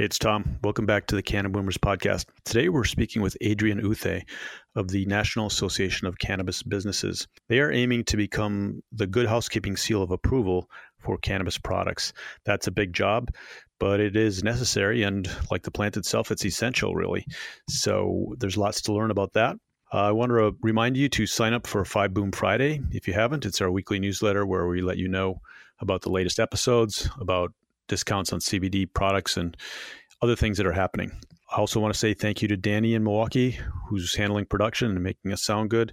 Hey, it's Tom. Welcome back to the Cannaboomers podcast. Today, we're speaking with Adrian Uthe of the National Association of Cannabis Businesses. They are aiming to become the Good Housekeeping Seal of Approval for cannabis products. That's a big job, but it is necessary. And like the plant itself, it's essential, really. So there's lots to learn about that. I want to remind you to sign up for Five Boom Friday. If you haven't, it's our weekly newsletter where we let you know about the latest episodes, about discounts on CBD products and other things that are happening. I also want to say thank you to Danny in Milwaukee, who's handling production and making us sound good.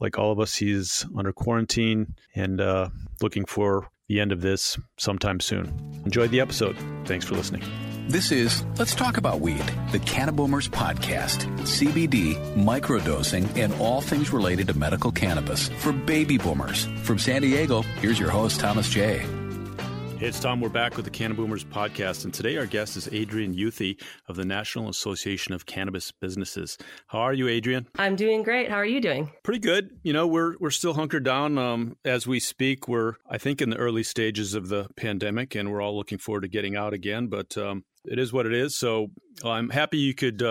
Like all of us, he's under quarantine and looking for the end of this sometime soon. Enjoy the episode. Thanks for listening. This is Let's Talk About Weed, the Cannaboomers podcast, CBD, microdosing, and all things related to medical cannabis for baby boomers. From San Diego, here's your host, Thomas J. Hey, it's Tom. We're back with the Cannaboomers podcast, and today our guest is Adrian Uthe of the National Association of Cannabis Businesses. How are you, Adrian? I'm doing great. How are you doing? Pretty good. You know, we're still hunkered down as we speak. We're, I think, in the early stages of the pandemic, and we're all looking forward to getting out again, but it is what it is. So I'm happy you could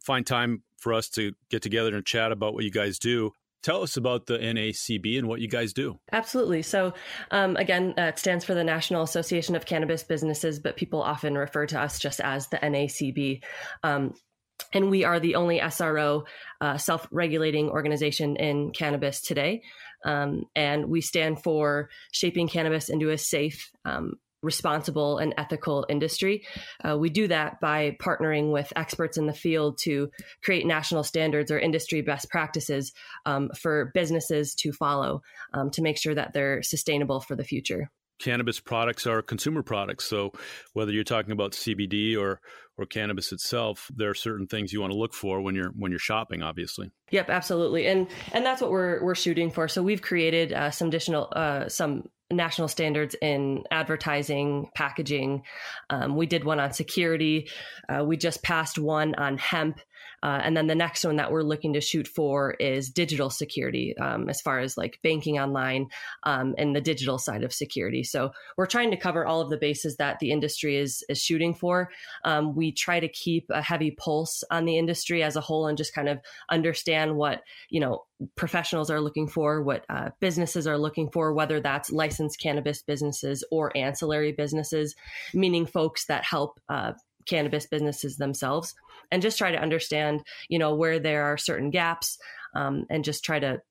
find time for us to get together and chat about what you guys do. Tell us about the NACB and what you guys do. Absolutely. So again, it stands for the National Association of Cannabis Businesses, but people often refer to us just as the NACB. And we are the only SRO self-regulating organization in cannabis today. And we stand for shaping cannabis into a safe, responsible and ethical industry. We do that by partnering with experts in the field to create national standards or industry best practices for businesses to follow to make sure that they're sustainable for the future. Cannabis products are consumer products. So whether you're talking about CBD or cannabis itself, there are certain things you want to look for when you're shopping, obviously. Yep, absolutely. And that's what we're shooting for. So we've created some national standards in advertising, packaging. We did one on security. We just passed one on hemp. And then the next one that we're looking to shoot for is digital security, as far as like banking online and the digital side of security. So we're trying to cover all of the bases that the industry is shooting for. We try to keep a heavy pulse on the industry as a whole and just kind of understand what, you know, professionals are looking for, what businesses are looking for, whether that's licensed cannabis businesses or ancillary businesses, meaning folks that help cannabis businesses themselves, and just try to understand, you know, where there are certain gaps, and just try to,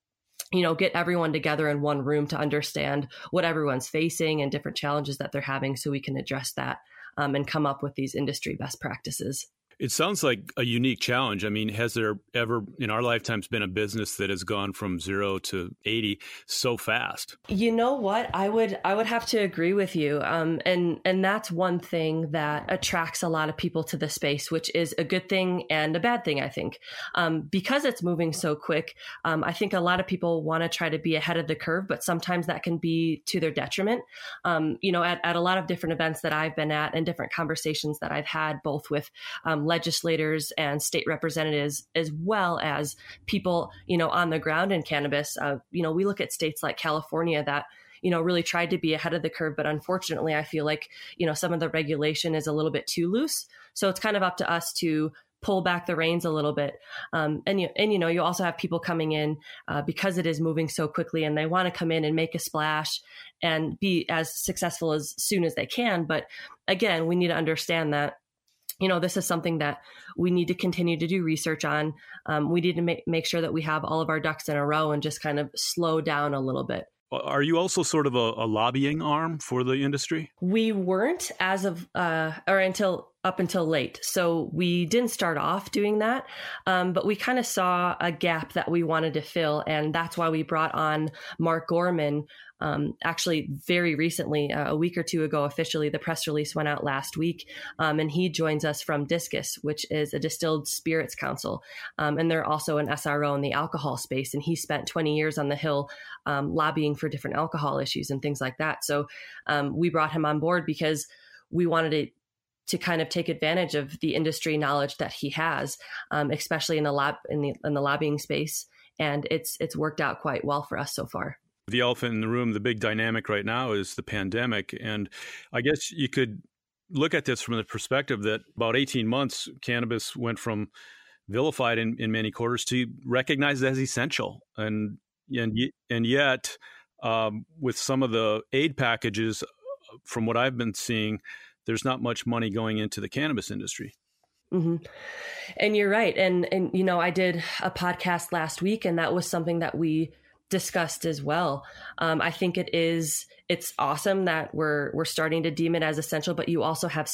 you know, get everyone together in one room to understand what everyone's facing and different challenges that they're having so we can address that and come up with these industry best practices. It sounds like a unique challenge. I mean, has there ever in our lifetimes been a business that has gone from 0 to 80 so fast? You know what? I would have to agree with you. And that's one thing that attracts a lot of people to the space, which is a good thing and a bad thing, I think. Because it's moving so quick, I think a lot of people want to try to be ahead of the curve, but sometimes that can be to their detriment. You know, at a lot of different events that I've been at and different conversations that I've had, both with legislators and state representatives, as well as people, you know, on the ground in cannabis. You know, we look at states like California that, you know, really tried to be ahead of the curve. But unfortunately, I feel like, you know, some of the regulation is a little bit too loose. So it's kind of up to us to pull back the reins a little bit. And, you know, you also have people coming in because it is moving so quickly and they want to come in and make a splash and be as successful as soon as they can. But again, we need to understand that, you know, this is something that we need to continue to do research on. We need to make sure that we have all of our ducks in a row and just kind of slow down a little bit. Are you also sort of a lobbying arm for the industry? We weren't as of up until late. So we didn't start off doing that, but we kind of saw a gap that we wanted to fill. And that's why we brought on Mark Gorman. Actually, very recently, a week or two ago, officially, the press release went out last week, and he joins us from Discus, which is a distilled spirits council. And they're also an SRO in the alcohol space. And he spent 20 years on the Hill lobbying for different alcohol issues and things like that. So we brought him on board because we wanted to kind of take advantage of the industry knowledge that he has, especially in the lobbying space. And it's worked out quite well for us so far. The elephant in the room, the big dynamic right now is the pandemic. And I guess you could look at this from the perspective that about 18 months, cannabis went from vilified in many quarters to recognized as essential. And yet, with some of the aid packages, from what I've been seeing, there's not much money going into the cannabis industry. Mm-hmm. And you're right. And, you know, I did a podcast last week, and that was something that we discussed as well. I think it's awesome that we're starting to deem it as essential, but you also have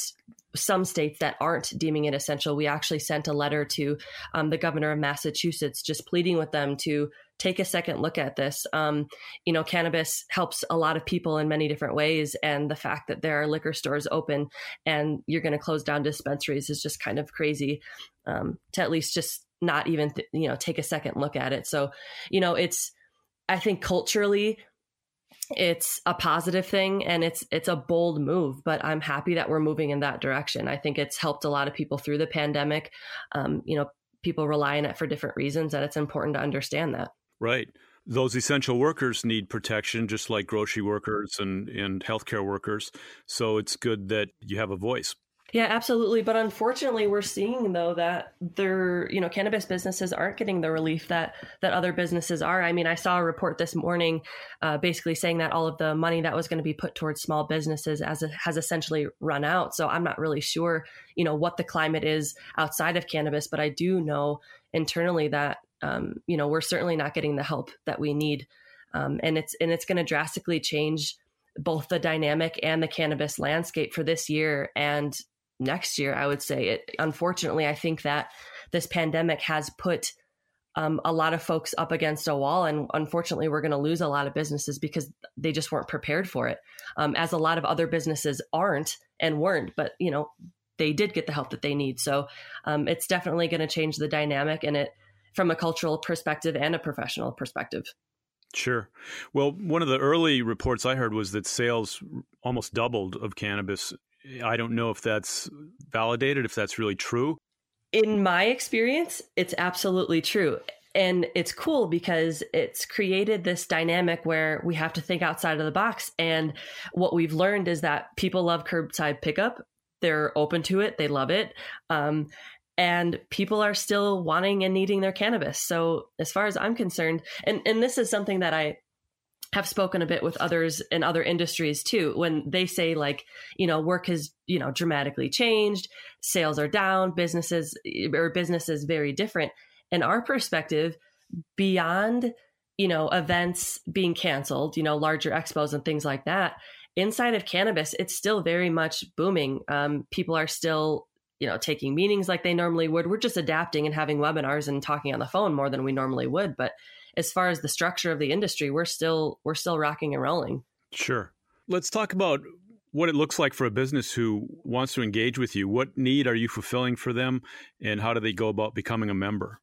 some states that aren't deeming it essential. We actually sent a letter to the governor of Massachusetts, just pleading with them to take a second look at this. You know, cannabis helps a lot of people in many different ways. And the fact that there are liquor stores open and you're going to close down dispensaries is just kind of crazy, to at least just not even, take a second look at it. So, I think culturally, it's a positive thing, and it's a bold move, but I'm happy that we're moving in that direction. I think it's helped a lot of people through the pandemic. People rely on it for different reasons, and it's important to understand that. Right. Those essential workers need protection, just like grocery workers and healthcare workers. So it's good that you have a voice. Yeah, absolutely. But unfortunately, we're seeing, though, that cannabis businesses aren't getting the relief that other businesses are. I mean, I saw a report this morning basically saying that all of the money that was going to be put towards small businesses has essentially run out. So I'm not really sure, what the climate is outside of cannabis. But I do know internally that, we're certainly not getting the help that we need. And it's going to drastically change both the dynamic and the cannabis landscape for this year and next year, I would say. Unfortunately, I think that this pandemic has put a lot of folks up against a wall. And unfortunately, we're going to lose a lot of businesses because they just weren't prepared for it, as a lot of other businesses aren't and weren't. But, they did get the help that they need. So it's definitely going to change the dynamic in it from a cultural perspective and a professional perspective. Sure. Well, one of the early reports I heard was that sales almost doubled of cannabis. I don't know if that's validated, if that's really true. In my experience, it's absolutely true. And it's cool because it's created this dynamic where we have to think outside of the box. And what we've learned is that people love curbside pickup. They're open to it. They love it. And people are still wanting and needing their cannabis. So as far as I'm concerned, and this is something that I have spoken a bit with others in other industries too, when they say work has, dramatically changed, sales are down, businesses very different. In our perspective, beyond, events being canceled, larger expos and things like that, inside of cannabis, it's still very much booming. People are still taking meetings like they normally would. We're just adapting and having webinars and talking on the phone more than we normally would. But as far as the structure of the industry, we're still rocking and rolling. Sure. Let's talk about what it looks like for a business who wants to engage with you. What need are you fulfilling for them, and how do they go about becoming a member?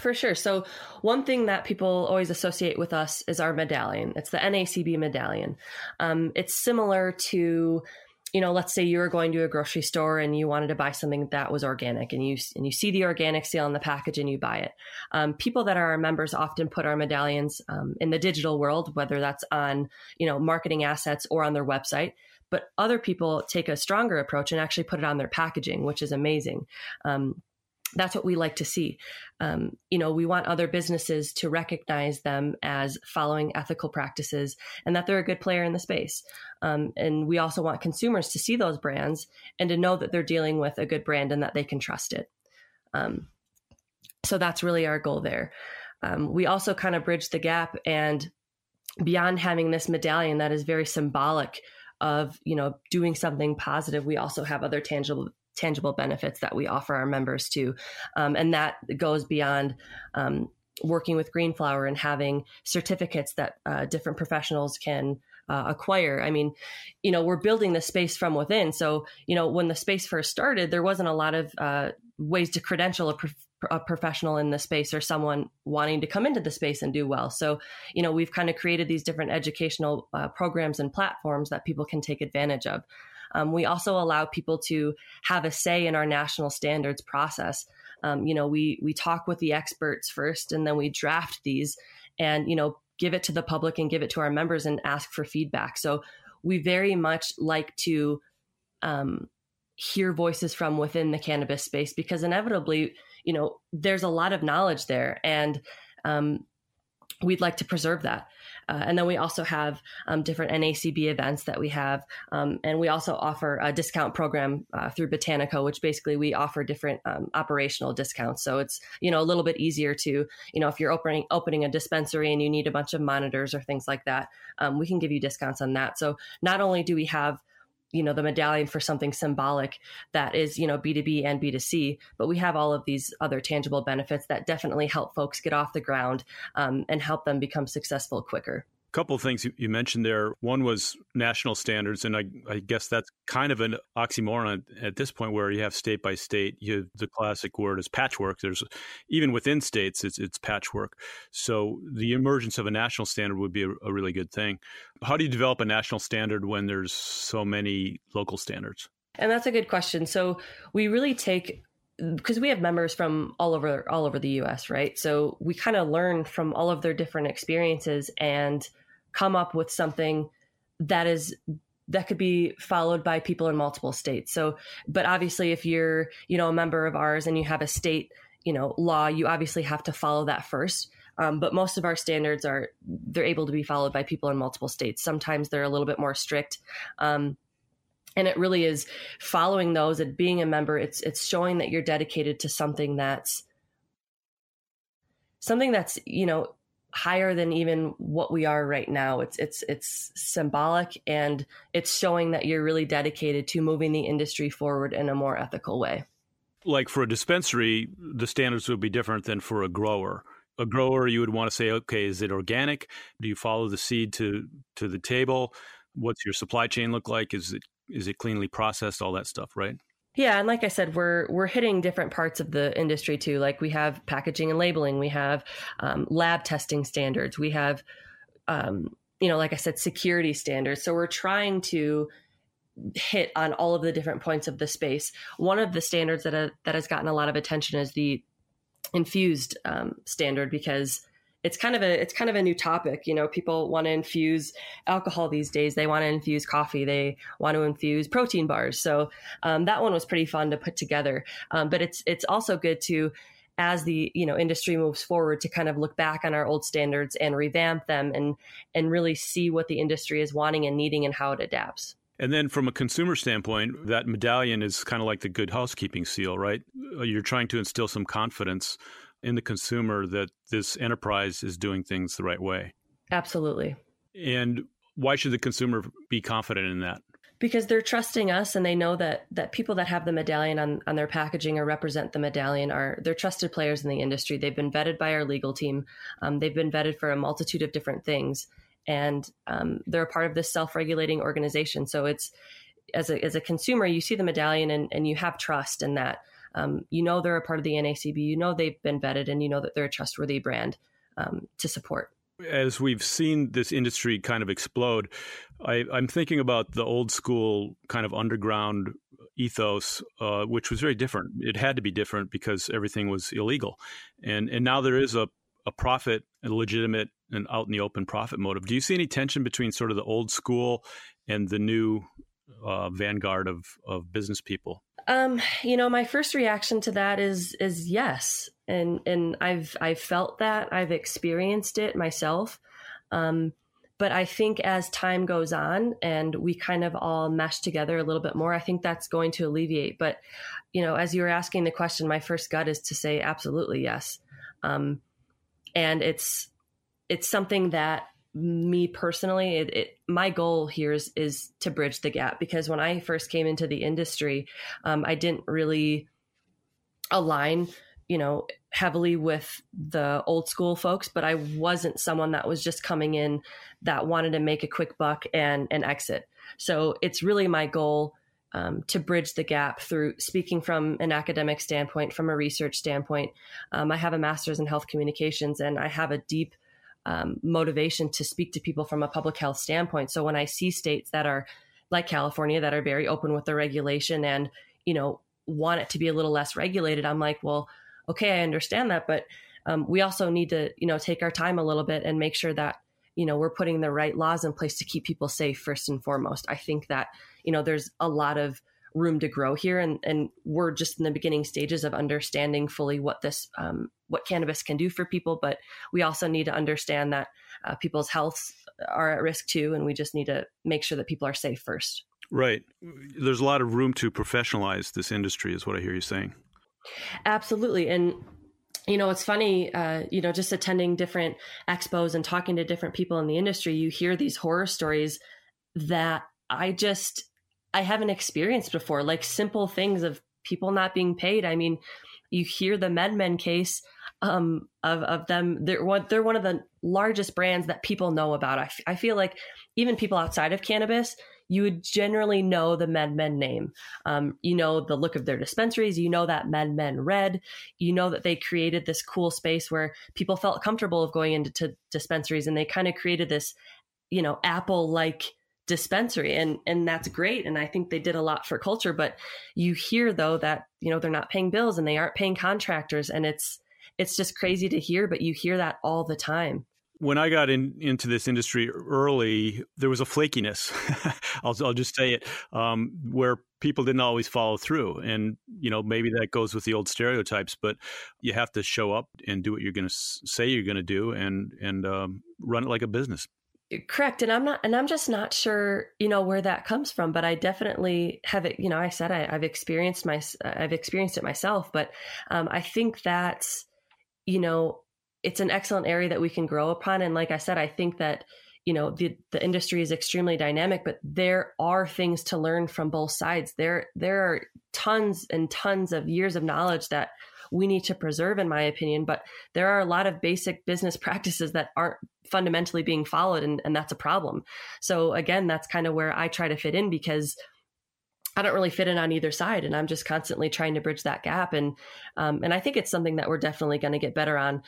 For sure. So one thing that people always associate with us is our medallion. It's the NACB medallion. It's similar to let's say you were going to a grocery store and you wanted to buy something that was organic, and you see the organic seal on the package and you buy it. People that are our members often put our medallions in the digital world, whether that's on, marketing assets or on their website. But other people take a stronger approach and actually put it on their packaging, which is amazing. That's what we like to see. We want other businesses to recognize them as following ethical practices and that they're a good player in the space. And we also want consumers to see those brands and to know that they're dealing with a good brand and that they can trust it. So that's really our goal there. We also kind of bridge the gap, and beyond having this medallion that is very symbolic of, doing something positive, we also have other tangible benefits that we offer our members too. And that goes beyond working with Greenflower and having certificates that different professionals can acquire. I mean, we're building the space from within. So, when the space first started, there wasn't a lot of ways to credential a professional in the space or someone wanting to come into the space and do well. So, we've kind of created these different educational programs and platforms that people can take advantage of. We also allow people to have a say in our national standards process. We talk with the experts first, and then we draft these and, give it to the public and give it to our members and ask for feedback. So we very much like to hear voices from within the cannabis space, because inevitably, you know, there's a lot of knowledge there, and we'd like to preserve that. And then we also have different NACB events that we have. And we also offer a discount program through Botanico, which basically we offer different operational discounts. So it's, you know, a little bit easier to, you know, if you're opening a dispensary and you need a bunch of monitors or things like that, we can give you discounts on that. So not only do we have, you know, the medallion for something symbolic that is, you know, B2B and B2C, but we have all of these other tangible benefits that definitely help folks get off the ground and help them become successful quicker. A couple of things you mentioned there. One was national standards, and I guess that's kind of an oxymoron at this point, where you have state by state. The classic word is patchwork. There's even within states, it's patchwork. So the emergence of a national standard would be a really good thing. How do you develop a national standard when there's so many local standards? And that's a good question. So we really take, because we have members from all over the US, right? So we kind of learn from all of their different experiences and come up with something that could be followed by people in multiple states. So, but obviously if you're, you know, a member of ours and you have a state, you know, law, you obviously have to follow that first. But most of our standards they're able to be followed by people in multiple states. Sometimes they're a little bit more strict. And it really is following those and being a member. It's showing that you're dedicated to something that's, you know, higher than even what we are right now. It's symbolic, and it's showing that you're really dedicated to moving the industry forward in a more ethical way. Like for a dispensary, the standards would be different than for a grower. A grower, you would want to say, okay, is it organic? Do you follow the seed to the table? What's your supply chain look like? Is it cleanly processed? All that stuff, right? Yeah. And like I said, we're hitting different parts of the industry too. Like we have packaging and labeling, we have lab testing standards, we have, you know, like I said, security standards. So we're trying to hit on all of the different points of the space. One of the standards that has gotten a lot of attention is the infused standard, because it's kind of a new topic. You know, people want to infuse alcohol these days. They want to infuse coffee. They want to infuse protein bars. So that one was pretty fun to put together. But it's also good to, as the, you know, industry moves forward, to kind of look back on our old standards and revamp them and really see what the industry is wanting and needing and how it adapts. And then from a consumer standpoint, that medallion is kind of like the Good Housekeeping Seal, right? You're trying to instill some confidence in the consumer that this enterprise is doing things the right way. Absolutely. And why should the consumer be confident in that? Because they're trusting us, and they know that people that have the medallion on their packaging or represent the medallion they're trusted players in the industry. They've been vetted by our legal team. They've been vetted for a multitude of different things. And they're a part of this self-regulating organization. So it's, as a consumer, you see the medallion and you have trust in that. You know they're a part of the NACB, you know they've been vetted, and you know that they're a trustworthy brand to support. As we've seen this industry kind of explode, I'm thinking about the old school kind of underground ethos, which was very different. It had to be different because everything was illegal. And now there is a profit, a legitimate and out in the open profit motive. Do you see any tension between sort of the old school and the new vanguard of business people? You know, my first reaction to that is yes. And I've felt that, I've experienced it myself. But I think as time goes on and we kind of all mesh together a little bit more, I think that's going to alleviate. But, you know, as you were asking the question, my first gut is to say absolutely yes. And it's something that, me personally, my goal here is to bridge the gap, because when I first came into the industry, I didn't really align, you know, heavily with the old school folks, but I wasn't someone that was just coming in that wanted to make a quick buck and exit. So it's really my goal to bridge the gap through speaking from an academic standpoint, from a research standpoint. I have a master's in health communications, and I have a deep motivation to speak to people from a public health standpoint. So when I see states that are like California that are very open with their regulation and, you know, want it to be a little less regulated, I'm like, well, okay, I understand that, but we also need to, you know, take our time a little bit and make sure that, you know, we're putting the right laws in place to keep people safe first and foremost. I think that, you know, there's a lot of room to grow here. And we're just in the beginning stages of understanding fully what this, what cannabis can do for people. But we also need to understand that people's healths are at risk too. And we just need to make sure that people are safe first. Right. There's a lot of room to professionalize this industry is what I hear you saying. Absolutely. And you know, it's funny, you know, just attending different expos and talking to different people in the industry, you hear these horror stories that I haven't experienced before, like simple things of people not being paid. I mean, you hear the MedMen case of them. They're one of the largest brands that people know about. I feel like even people outside of cannabis, you would generally know the MedMen name. You know the look of their dispensaries. You know that MedMen red. You know that they created this cool space where people felt comfortable of going into dispensaries, and they kind of created this, you know, Apple-like dispensary, and that's great. And I think they did a lot for culture. But you hear though that you know they're not paying bills and they aren't paying contractors, and it's just crazy to hear. But you hear that all the time. When I got into this industry early, there was a flakiness, I'll just say it, where people didn't always follow through. And, you know, maybe that goes with the old stereotypes, but you have to show up and do what you're going to say you're going to do and run it like a business. Correct. And I'm just not sure, you know, where that comes from, but I definitely have it. You know, I said, I've experienced it myself, but I think that's, you know, it's an excellent area that we can grow upon. And like I said, I think that, you know, the industry is extremely dynamic, but there are things to learn from both sides. There are tons and tons of years of knowledge that we need to preserve, in my opinion, but there are a lot of basic business practices that aren't fundamentally being followed. And that's a problem. So again, that's kind of where I try to fit in, because I don't really fit in on either side, and I'm just constantly trying to bridge that gap. And I think it's something that we're definitely going to get better on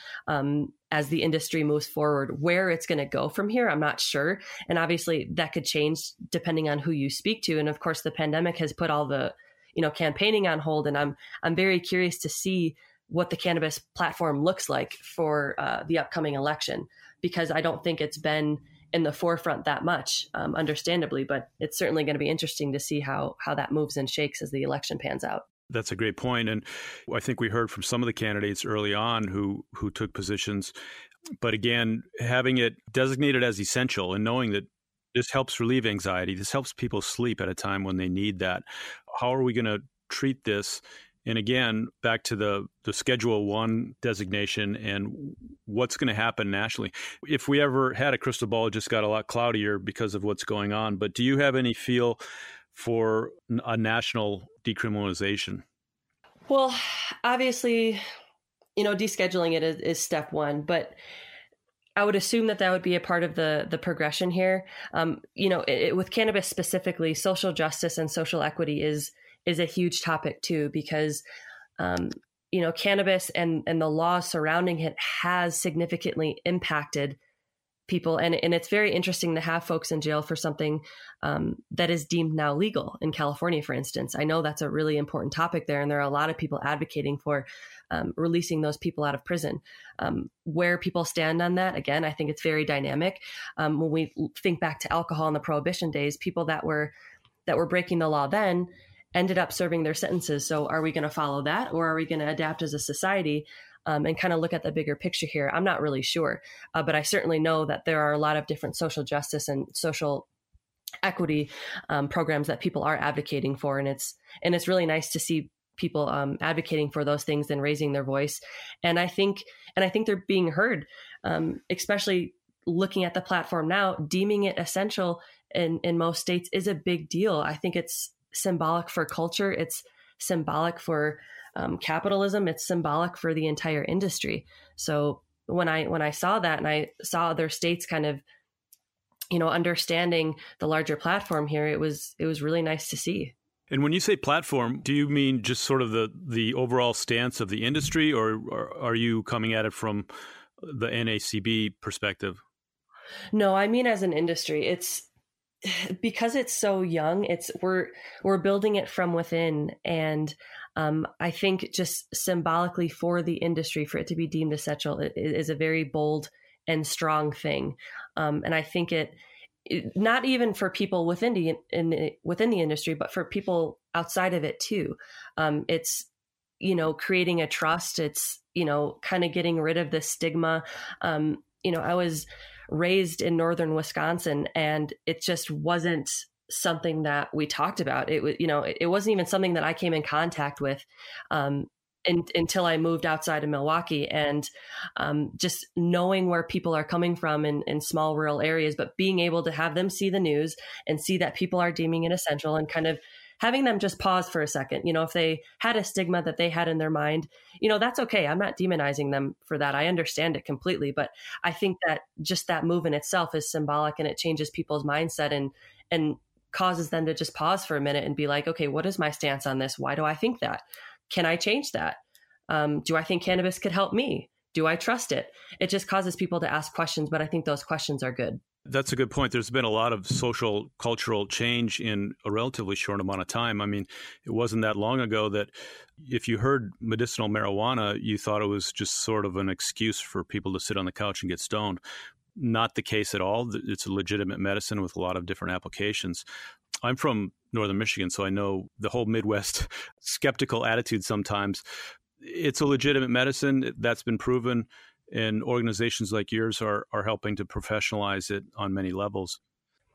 as the industry moves forward. Where it's going to go from here, I'm not sure. And obviously that could change depending on who you speak to. And of course, the pandemic has put all the, you know, campaigning on hold. And I'm very curious to see what the cannabis platform looks like for the upcoming election, because I don't think it's been in the forefront that much, understandably, but it's certainly going to be interesting to see how that moves and shakes as the election pans out. That's a great point. And I think we heard from some of the candidates early on who took positions. But again, having it designated as essential and knowing that this helps relieve anxiety, this helps people sleep at a time when they need that. How are we going to treat this? And again, back to the Schedule 1 designation and what's going to happen nationally. If we ever had a crystal ball, it just got a lot cloudier because of what's going on. But do you have any feel for a national decriminalization? Well, obviously, you know, descheduling it is step one, but I would assume that would be a part of the progression here. You know, with cannabis specifically, social justice and social equity is a huge topic too, because, you know, cannabis and the laws surrounding it has significantly impacted people. And it's very interesting to have folks in jail for something that is deemed now legal in California, for instance. I know that's a really important topic there. And there are a lot of people advocating for releasing those people out of prison. Where people stand on that, again, I think it's very dynamic. When we think back to alcohol in the Prohibition days, people that were breaking the law then ended up serving their sentences. So are we going to follow that, or are we going to adapt as a society and kind of look at the bigger picture here? I'm not really sure, but I certainly know that there are a lot of different social justice and social equity programs that people are advocating for. And it's really nice to see people advocating for those things and raising their voice. And I think they're being heard, especially looking at the platform now, deeming it essential in most states is a big deal. I think it's symbolic for culture. It's symbolic for capitalism. It's symbolic for the entire industry. So when I saw that, and I saw other states kind of, you know, understanding the larger platform here, it was really nice to see. And when you say platform, do you mean just sort of the overall stance of the industry, or are you coming at it from the NACB perspective? No, I mean as an industry. Because it's so young, we're building it from within. And I think just symbolically for the industry, for it to be deemed essential is a very bold and strong thing. And I think it not even for people within the within the industry, but for people outside of it too. It's, you know, creating a trust. It's, you know, kind of getting rid of the stigma. You know, I was raised in northern Wisconsin, and it just wasn't something that we talked about. It was, you know, it wasn't even something that I came in contact with until I moved outside of Milwaukee. And just knowing where people are coming from in small rural areas, but being able to have them see the news and see that people are deeming it essential, and kind of having them just pause for a second. You know, if they had a stigma that they had in their mind, you know, that's okay. I'm not demonizing them for that. I understand it completely, but I think that just that move in itself is symbolic, and it changes people's mindset and causes them to just pause for a minute and be like, okay, what is my stance on this? Why do I think that? Can I change that? Do I think cannabis could help me? Do I trust it? It just causes people to ask questions, but I think those questions are good. That's a good point. There's been a lot of social, cultural change in a relatively short amount of time. I mean, it wasn't that long ago that if you heard medicinal marijuana, you thought it was just sort of an excuse for people to sit on the couch and get stoned. Not the case at all. It's a legitimate medicine with a lot of different applications. I'm from northern Michigan, so I know the whole Midwest skeptical attitude sometimes. It's a legitimate medicine that's been proven. And organizations like yours are helping to professionalize it on many levels.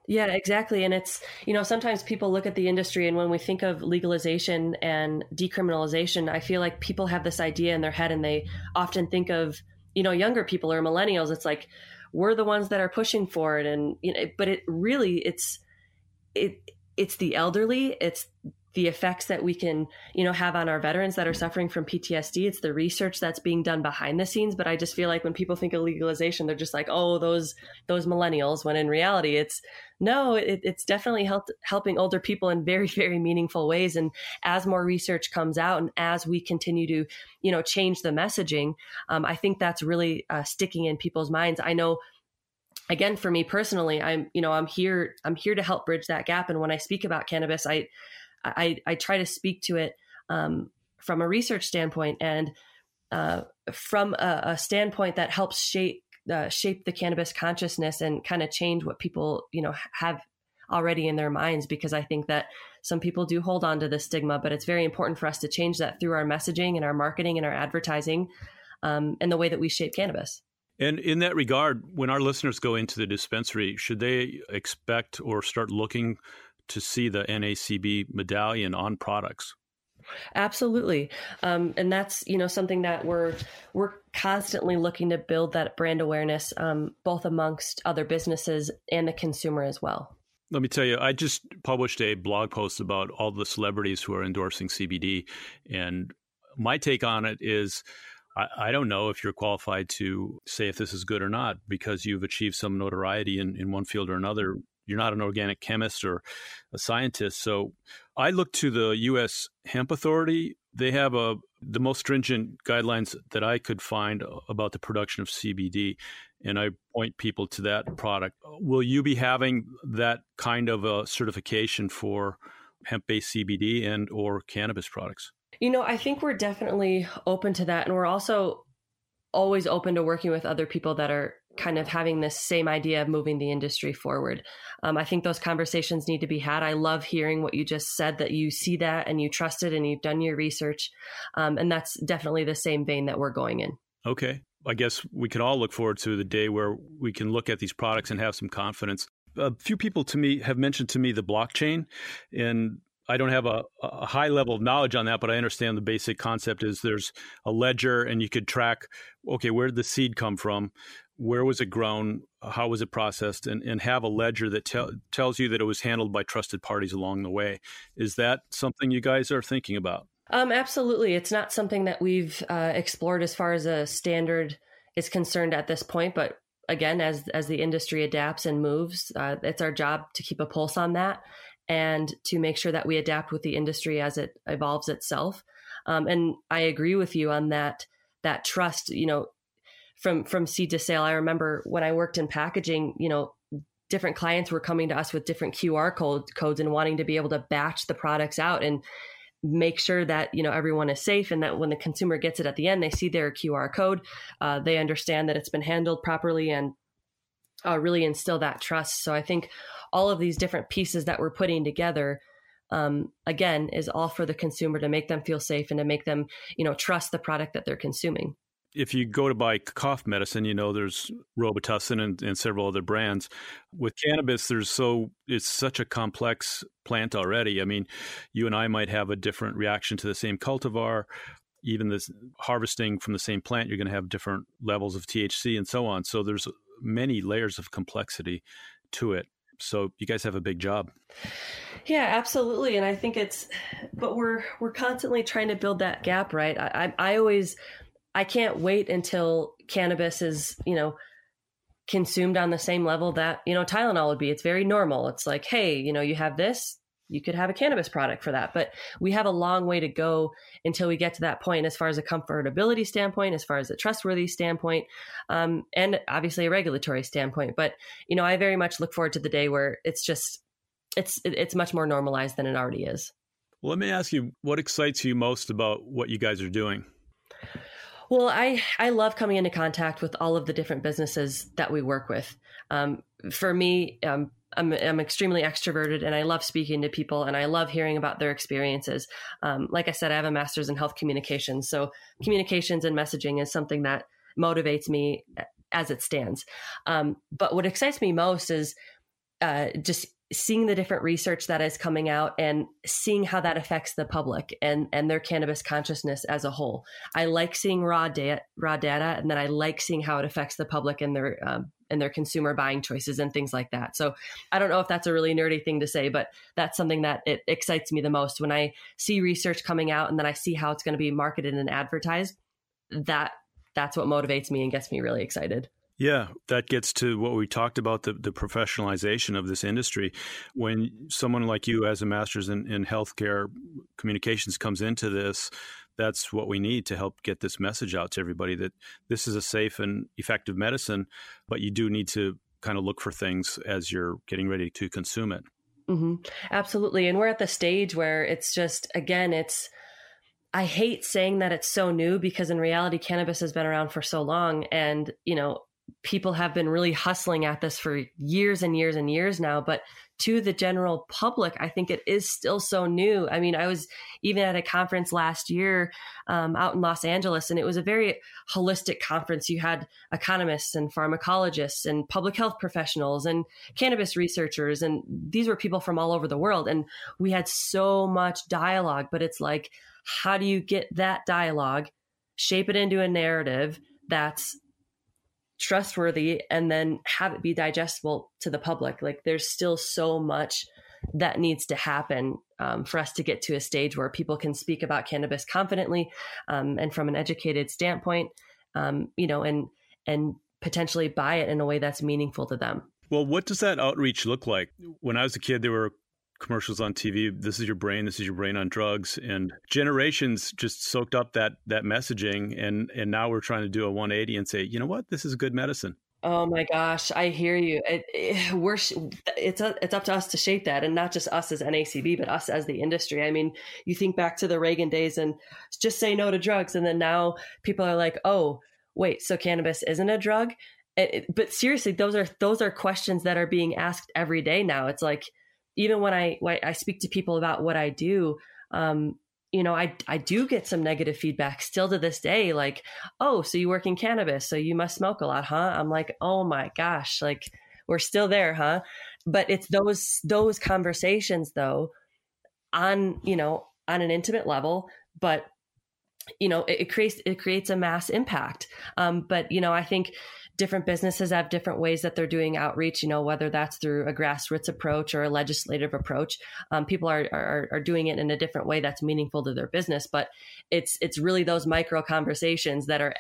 Yeah, exactly. And it's, you know, sometimes people look at the industry, and when we think of legalization and decriminalization, I feel like people have this idea in their head, and they often think of, you know, younger people or millennials. It's like, we're the ones that are pushing for it. And, you know, but it really, it's the elderly, it's the effects that we can, you know, have on our veterans that are suffering from PTSD. It's the research that's being done behind the scenes. But I just feel like when people think of legalization, they're just like, oh, those millennials, when in reality, it's definitely helping older people in very, very meaningful ways. And as more research comes out, and as we continue to, you know, change the messaging, I think that's really sticking in people's minds. I know, again, for me personally, I'm here to help bridge that gap. And when I speak about cannabis, I try to speak to it from a research standpoint, and from a standpoint that helps shape the cannabis consciousness and kind of change what people, you know, have already in their minds. Because I think that some people do hold on to the stigma, but it's very important for us to change that through our messaging and our marketing and our advertising, and the way that we shape cannabis. And in that regard, when our listeners go into the dispensary, should they expect or start looking to see the NACB medallion on products? Absolutely. And that's, you know, something that we're constantly looking to build that brand awareness, both amongst other businesses and the consumer as well. Let me tell you, I just published a blog post about all the celebrities who are endorsing CBD. And my take on it is, I don't know if you're qualified to say if this is good or not, because you've achieved some notoriety in one field or another. You're not an organic chemist or a scientist. So I look to the US Hemp Authority. They have the most stringent guidelines that I could find about the production of CBD. And I point people to that product. Will you be having that kind of a certification for hemp-based CBD and or cannabis products? You know, I think we're definitely open to that. And we're also always open to working with other people that are kind of having this same idea of moving the industry forward. I think those conversations need to be had. I love hearing what you just said, that you see that and you trust it and you've done your research. And that's definitely the same vein that we're going in. Okay. I guess we can all look forward to the day where we can look at these products and have some confidence. A few people have mentioned to me the blockchain, and I don't have a high level of knowledge on that, but I understand the basic concept is there's a ledger and you could track, okay, where did the seed come from? Where was it grown? How was it processed? And have a ledger that tells you that it was handled by trusted parties along the way. Is that something you guys are thinking about? Absolutely. It's not something that we've explored as far as a standard is concerned at this point, but again, as the industry adapts and moves, it's our job to keep a pulse on that and to make sure that we adapt with the industry as it evolves itself. And I agree with you on that trust, you know, from seed to sale. I remember when I worked in packaging, you know, different clients were coming to us with different QR codes and wanting to be able to batch the products out and make sure that, you know, everyone is safe, and that when the consumer gets it at the end, they see their QR code, they understand that it's been handled properly and really instill that trust. So I think all of these different pieces that we're putting together, again, is all for the consumer to make them feel safe and to make them, trust the product that they're consuming. If you go to buy cough medicine, there's Robitussin and several other brands. With cannabis, it's such a complex plant already. I mean, you and I might have a different reaction to the same cultivar. Even this harvesting from the same plant, you're going to have different levels of THC and so on. So there's many layers of complexity to it. So you guys have a big job. Yeah, absolutely. And I think but we're constantly trying to build that gap, right? I can't wait until cannabis is, consumed on the same level that, Tylenol would be. It's very normal. It's like, hey, you have this, you could have a cannabis product for that. But we have a long way to go until we get to that point, as far as a comfortability standpoint, as far as a trustworthy standpoint, and obviously a regulatory standpoint. But, I very much look forward to the day where it's much more normalized than it already is. Well, let me ask you, what excites you most about what you guys are doing? Well, I love coming into contact with all of the different businesses that we work with. For me, I'm extremely extroverted, and I love speaking to people, and I love hearing about their experiences. Like I said, I have a master's in health communications. So communications and messaging is something that motivates me as it stands. But what excites me most is just seeing the different research that is coming out and seeing how that affects the public and their cannabis consciousness as a whole. I like seeing raw data, and then I like seeing how it affects the public and their consumer buying choices and things like that. So I don't know if that's a really nerdy thing to say, but that's something that it excites me the most. When I see research coming out and then I see how it's going to be marketed and advertised, that's what motivates me and gets me really excited. Yeah, that gets to what we talked about, the professionalization of this industry. When someone like you as a master's in healthcare communications comes into this, that's what we need to help get this message out to everybody, that this is a safe and effective medicine, but you do need to kind of look for things as you're getting ready to consume it. Mm-hmm. Absolutely. And we're at the stage where it's just, again, I hate saying that it's so new, because in reality, cannabis has been around for so long, and, people have been really hustling at this for years and years and years now, but to the general public, I think it is still so new. I mean, I was even at a conference last year out in Los Angeles, and it was a very holistic conference. You had economists and pharmacologists and public health professionals and cannabis researchers, and these were people from all over the world. And we had so much dialogue, but it's like, how do you get that dialogue, shape it into a narrative that's trustworthy, and then have it be digestible to the public? Like, there's still so much that needs to happen for us to get to a stage where people can speak about cannabis confidently and from an educated standpoint, and potentially buy it in a way that's meaningful to them. Well, what does that outreach look like? When I was a kid, there were commercials on TV, this is your brain on drugs, and generations just soaked up that messaging. And now we're trying to do a 180 and say, you know what, this is good medicine. Oh my gosh, I hear you. It's up to us to shape that, and not just us as NACB, but us as the industry. I mean, you think back to the Reagan days and just say no to drugs. And then now people are like, oh, wait, so cannabis isn't a drug? But seriously, those are questions that are being asked every day now. It's like, even when I speak to people about what I do, I do get some negative feedback still to this day. Like, oh, so you work in cannabis, so you must smoke a lot, huh? I'm like, oh my gosh, like, we're still there, huh? But it's those conversations, though, on an intimate level, but it creates a mass impact. But I think different businesses have different ways that they're doing outreach, whether that's through a grassroots approach or a legislative approach. People are doing it in a different way that's meaningful to their business, but it's really those micro conversations that are,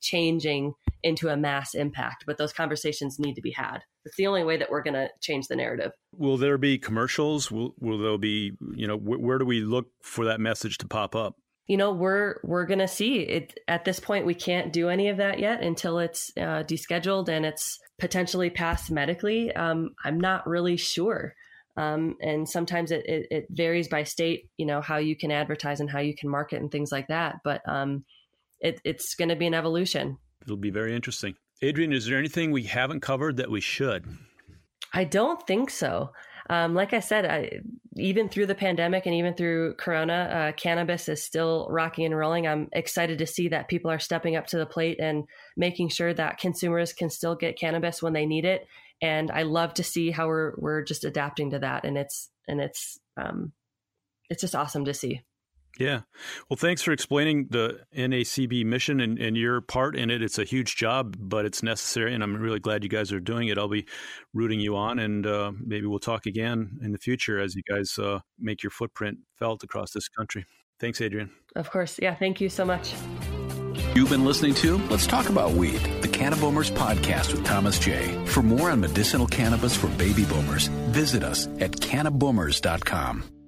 changing into a mass impact, but those conversations need to be had. It's the only way that we're going to change the narrative. Will there be commercials? Will there be, where do we look for that message to pop up? We're going to see it. At this point, we can't do any of that yet until it's descheduled and it's potentially passed medically. I'm not really sure. And sometimes it varies by state, how you can advertise and how you can market and things like that. But it's going to be an evolution. It'll be very interesting. Adrian, is there anything we haven't covered that we should? I don't think so. Like I said, even through the pandemic and even through Corona, cannabis is still rocking and rolling. I'm excited to see that people are stepping up to the plate and making sure that consumers can still get cannabis when they need it. And I love to see how we're just adapting to that. And it's just awesome to see. Yeah. Well, thanks for explaining the NACB mission and your part in it. It's a huge job, but it's necessary. And I'm really glad you guys are doing it. I'll be rooting you on, and maybe we'll talk again in the future as you guys make your footprint felt across this country. Thanks, Adrian. Of course. Yeah. Thank you so much. You've been listening to Let's Talk About Weed, the Cannaboomers podcast with Thomas J. For more on medicinal cannabis for baby boomers, visit us at cannaboomers.com.